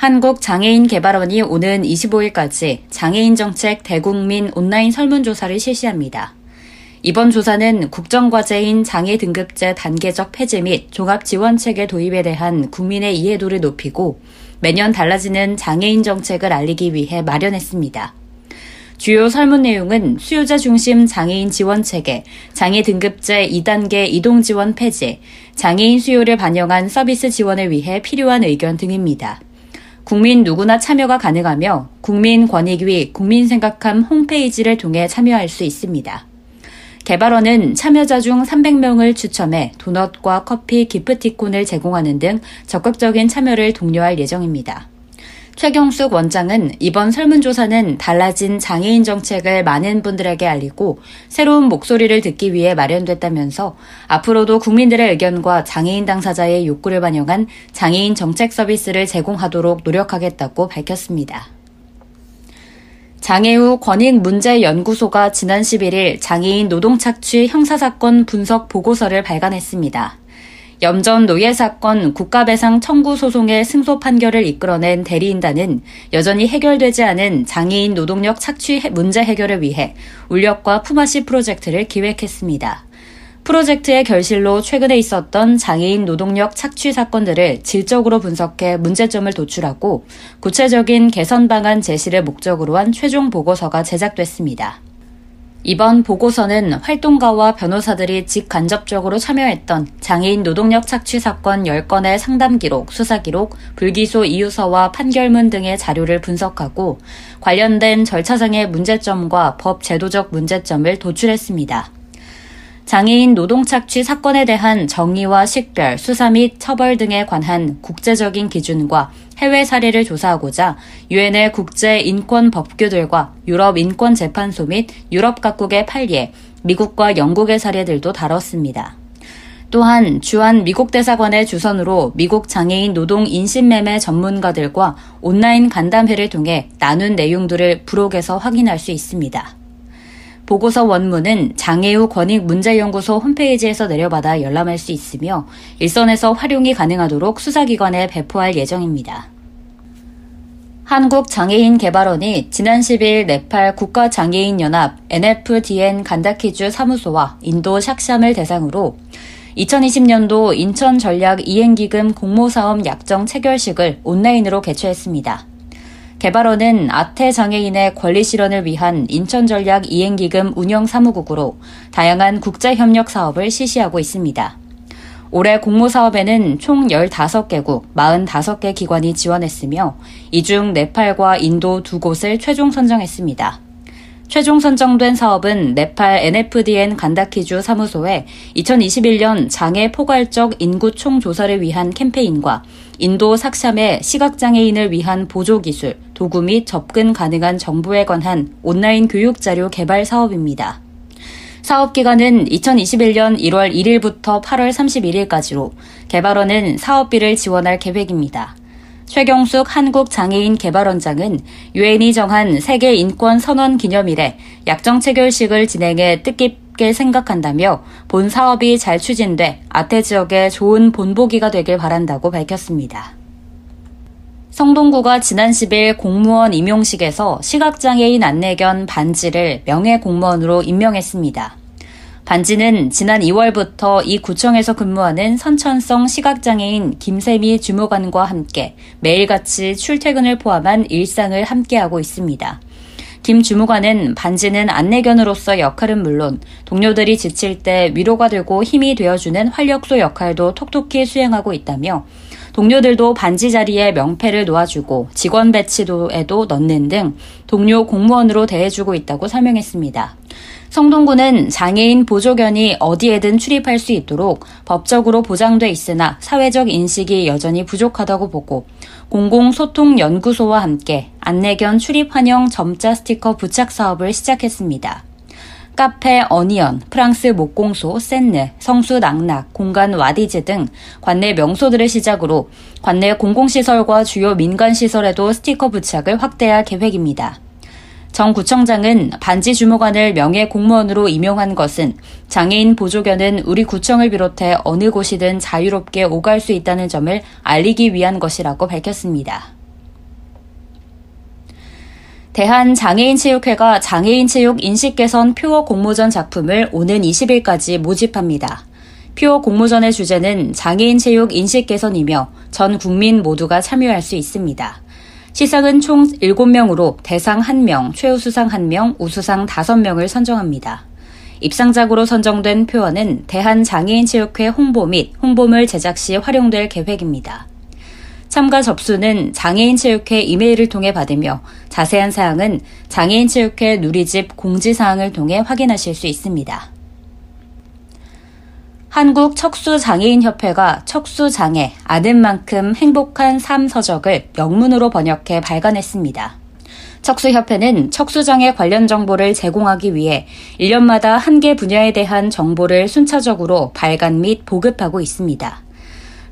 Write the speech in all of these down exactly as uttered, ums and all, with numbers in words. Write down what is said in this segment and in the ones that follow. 한국장애인개발원이 오는 이십오일까지 장애인정책 대국민 온라인 설문조사를 실시합니다. 이번 조사는 국정과제인 장애등급제 단계적 폐지 및 종합지원체계 도입에 대한 국민의 이해도를 높이고 매년 달라지는 장애인정책을 알리기 위해 마련했습니다. 주요 설문 내용은 수요자 중심 장애인 지원 체계, 장애 등급제 이단계 이동 지원 폐지, 장애인 수요를 반영한 서비스 지원을 위해 필요한 의견 등입니다. 국민 누구나 참여가 가능하며 국민권익위, 국민생각함 홈페이지를 통해 참여할 수 있습니다. 개발원은 참여자 중 삼백 명을 추첨해 도넛과 커피, 기프티콘을 제공하는 등 적극적인 참여를 독려할 예정입니다. 최경숙 원장은 이번 설문조사는 달라진 장애인 정책을 많은 분들에게 알리고 새로운 목소리를 듣기 위해 마련됐다면서 앞으로도 국민들의 의견과 장애인 당사자의 욕구를 반영한 장애인 정책 서비스를 제공하도록 노력하겠다고 밝혔습니다. 장애우권익문제연구소가 지난 십일일 장애인 노동착취 형사사건 분석 보고서를 발간했습니다. 염전 노예 사건 국가배상 청구 소송의 승소 판결을 이끌어낸 대리인단은 여전히 해결되지 않은 장애인 노동력 착취 문제 해결을 위해 울력과 푸마시 프로젝트를 기획했습니다. 프로젝트의 결실로 최근에 있었던 장애인 노동력 착취 사건들을 질적으로 분석해 문제점을 도출하고 구체적인 개선 방안 제시를 목적으로 한 최종 보고서가 제작됐습니다. 이번 보고서는 활동가와 변호사들이 직간접적으로 참여했던 장애인 노동력 착취 사건 열 건의 상담 기록, 수사 기록, 불기소 이유서와 판결문 등의 자료를 분석하고 관련된 절차상의 문제점과 법 제도적 문제점을 도출했습니다. 장애인 노동 착취 사건에 대한 정의와 식별, 수사 및 처벌 등에 관한 국제적인 기준과 해외 사례를 조사하고자 유엔의 국제 인권 법규들과 유럽 인권 재판소 및 유럽 각국의 판례, 미국과 영국의 사례들도 다뤘습니다. 또한 주한 미국 대사관의 주선으로 미국 장애인 노동 인신매매 전문가들과 온라인 간담회를 통해 나눈 내용들을 부록에서 확인할 수 있습니다. 보고서 원문은 장애우 권익문제연구소 홈페이지에서 내려받아 열람할 수 있으며 일선에서 활용이 가능하도록 수사기관에 배포할 예정입니다. 한국장애인개발원이 지난 십이일 네팔 국가장애인연합 엔에프디엔 간다키주 사무소와 인도 샥샴을 대상으로 이천이십년도 인천전략 이행기금 공모사업 약정 체결식을 온라인으로 개최했습니다. 개발원은 아태 장애인의 권리 실현을 위한 인천전략 이행기금 운영사무국으로 다양한 국제협력 사업을 실시하고 있습니다. 올해 공모사업에는 총 열다섯 개국, 마흔다섯 개 기관이 지원했으며 이 중 네팔과 인도 두 곳을 최종 선정했습니다. 최종 선정된 사업은 네팔 엔에프디엔 간다키주 사무소의 이천이십일년 장애 포괄적 인구 총조사를 위한 캠페인과 인도 샥샴의 시각장애인을 위한 보조기술, 도구 및 접근 가능한 정보에 관한 온라인 교육자료 개발 사업입니다. 사업기간은 이천이십일년 일월 일일부터 팔월 삼십일일까지로 개발원은 사업비를 지원할 계획입니다. 최경숙 한국장애인개발원장은 유엔이 정한 세계인권선언기념일에 약정체결식을 진행해 뜻깊게 생각한다며 본 사업이 잘 추진돼 아태 지역에 좋은 본보기가 되길 바란다고 밝혔습니다. 성동구가 지난 십일 공무원 임용식에서 시각장애인 안내견 반지를 명예공무원으로 임명했습니다. 반지는 지난 이월부터 이 구청에서 근무하는 선천성 시각장애인 김세미 주무관과 함께 매일같이 출퇴근을 포함한 일상을 함께하고 있습니다. 김 주무관은 반지는 안내견으로서 역할은 물론 동료들이 지칠 때 위로가 되고 힘이 되어주는 활력소 역할도 톡톡히 수행하고 있다며 동료들도 반지 자리에 명패를 놓아주고 직원 배치도에도 넣는 등 동료 공무원으로 대해주고 있다고 설명했습니다. 성동구는 장애인 보조견이 어디에든 출입할 수 있도록 법적으로 보장돼 있으나 사회적 인식이 여전히 부족하다고 보고 공공소통연구소와 함께 안내견 출입 환영 점자 스티커 부착 사업을 시작했습니다. 카페 어니언, 프랑스 목공소, 센네, 성수 낙낙, 공간 와디즈 등 관내 명소들을 시작으로 관내 공공시설과 주요 민간시설에도 스티커 부착을 확대할 계획입니다. 정 구청장은 반지 주무관을 명예 공무원으로 임용한 것은 장애인 보조견은 우리 구청을 비롯해 어느 곳이든 자유롭게 오갈 수 있다는 점을 알리기 위한 것이라고 밝혔습니다. 대한장애인체육회가 장애인체육 인식개선 표어 공모전 작품을 오는 이십일까지 모집합니다. 표어 공모전의 주제는 장애인체육 인식개선이며 전 국민 모두가 참여할 수 있습니다. 시상은 총 일곱 명으로 대상 한 명, 최우수상 한 명, 우수상 다섯 명을 선정합니다. 입상작으로 선정된 표어는 대한장애인체육회 홍보 및 홍보물 제작 시 활용될 계획입니다. 참가 접수는 장애인체육회 이메일을 통해 받으며 자세한 사항은 장애인체육회 누리집 공지사항을 통해 확인하실 수 있습니다. 한국척수장애인협회가 척수장애, 아는 만큼 행복한 삶 서적을 영문으로 번역해 발간했습니다. 척수협회는 척수장애 관련 정보를 제공하기 위해 일 년마다 한 개 분야에 대한 정보를 순차적으로 발간 및 보급하고 있습니다.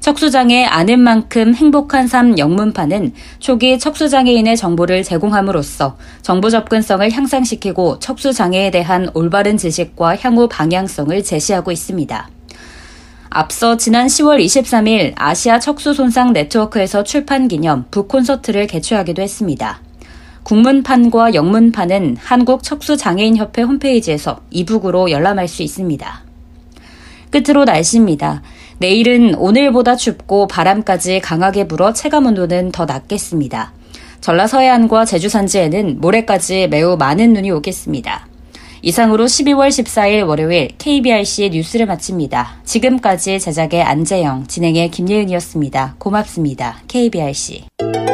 척수장애 아는 만큼 행복한 삶 영문판은 초기 척수장애인의 정보를 제공함으로써 정보 접근성을 향상시키고 척수장애에 대한 올바른 지식과 향후 방향성을 제시하고 있습니다. 앞서 지난 시월 이십삼일 아시아 척수손상 네트워크에서 출판 기념 북콘서트를 개최하기도 했습니다. 국문판과 영문판은 한국척수장애인협회 홈페이지에서 이북으로 열람할 수 있습니다. 끝으로 날씨입니다. 내일은 오늘보다 춥고 바람까지 강하게 불어 체감온도는 더 낮겠습니다. 전라서해안과 제주 산지에는 모레까지 매우 많은 눈이 오겠습니다. 이상으로 십이월 십사일 월요일 케이비알씨 뉴스를 마칩니다. 지금까지 제작의 안재영, 진행의 김예은이었습니다. 고맙습니다. 케이비알씨.